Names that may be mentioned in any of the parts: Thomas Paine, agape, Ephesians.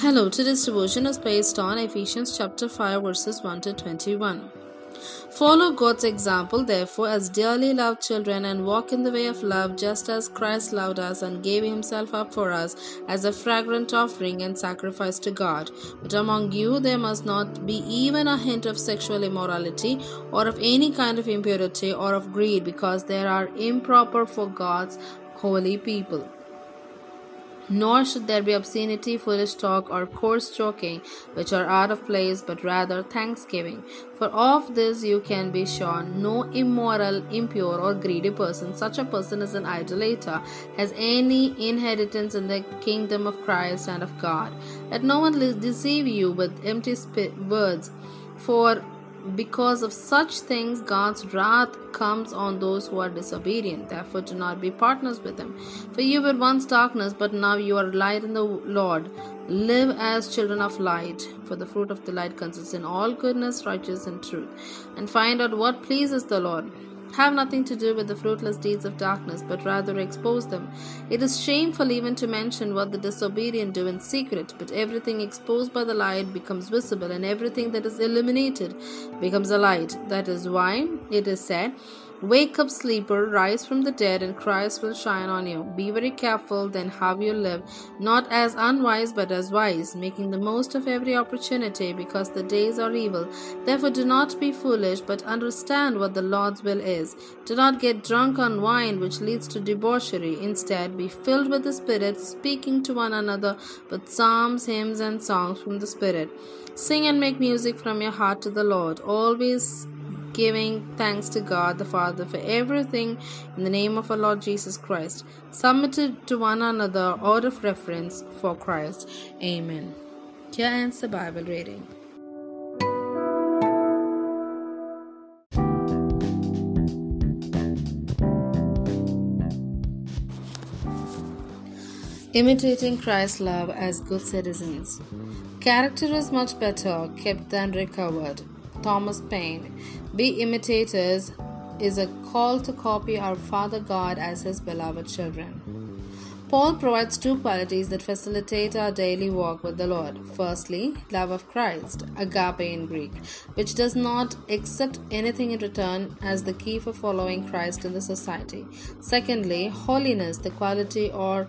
Hello, today's devotion is based on Ephesians chapter 5 verses 1 to 21. Follow God's example, therefore, as dearly loved children, and walk in the way of love, just as Christ loved us and gave himself up for us as a fragrant offering and sacrifice to God. But among you there must not be even a hint of sexual immorality or of any kind of impurity or of greed, because they are improper for God's holy people. Nor should there be obscenity, foolish talk, or coarse joking, which are out of place, but rather thanksgiving. For of this you can be sure, no immoral, impure, or greedy person, such a person is an idolater, has any inheritance in the kingdom of Christ and of God. Let no one deceive you with empty words, for because of such things God's wrath comes on those who are disobedient. Therefore do not be partners with them. For you were once darkness, but now you are light in the Lord. Live as children of light, for the fruit of the light consists in all goodness, righteousness, and truth. And find out what pleases the Lord. Have nothing to do with the fruitless deeds of darkness, but rather expose them. It is shameful even to mention what the disobedient do in secret, but everything exposed by the light becomes visible, and everything that is illuminated becomes a light. That is why it is said, "Wake up, sleeper, rise from the dead, and Christ will shine on you. Be very careful then how you live, not as unwise but as wise, making the most of every opportunity, because the days are evil. Therefore do not be foolish, but understand what the Lord's will is. Do not get drunk on wine, which leads to debauchery. Instead, be filled with the Spirit, speaking to one another with psalms, hymns, and songs from the Spirit. Sing and make music from your heart to the Lord, always giving thanks to God the Father for everything in the name of our Lord Jesus Christ." Submitted to one another out of reverence for Christ. Amen. Here ends the Bible reading. Imitating Christ's love as good citizens. Character is much better kept than recovered. Thomas Paine. Be imitators is a call to copy our Father God as His beloved children. Paul provides two qualities that facilitate our daily walk with the Lord. Firstly, love of Christ, agape in Greek, which does not accept anything in return, as the key for following Christ in the society. Secondly, holiness, the quality or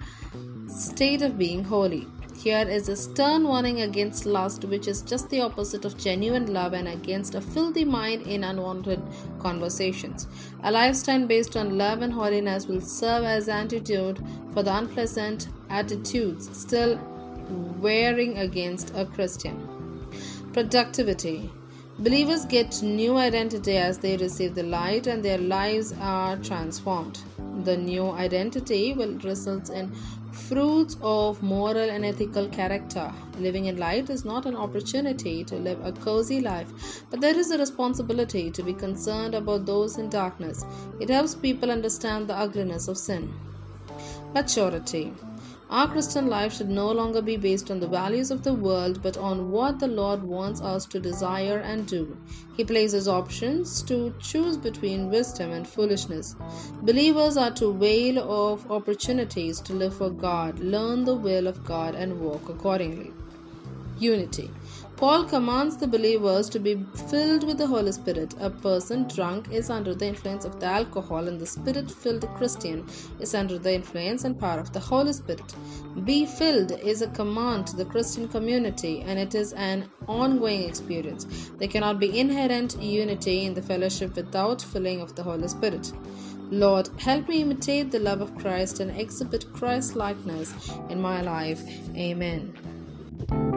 state of being holy. Here is a stern warning against lust, which is just the opposite of genuine love, and against a filthy mind in unwanted conversations. A lifestyle based on love and holiness will serve as antidote for the unpleasant attitudes still wearing against a Christian. Productivity. Believers get new identity as they receive the light, and their lives are transformed. The new identity will result in fruits of moral and ethical character. Living in light is not an opportunity to live a cozy life, but there is a responsibility to be concerned about those in darkness. It helps people understand the ugliness of sin. Maturity. Our Christian life should no longer be based on the values of the world, but on what the Lord wants us to desire and do. He places options to choose between wisdom and foolishness. Believers are to avail of opportunities to live for God, learn the will of God, and walk accordingly. Unity. Paul commands the believers to be filled with the Holy Spirit. A person drunk is under the influence of the alcohol, and the Spirit-filled Christian is under the influence and power of the Holy Spirit. Be filled is a command to the Christian community, and it is an ongoing experience. There cannot be inherent unity in the fellowship without filling of the Holy Spirit. Lord, help me imitate the love of Christ and exhibit Christ-likeness in my life. Amen.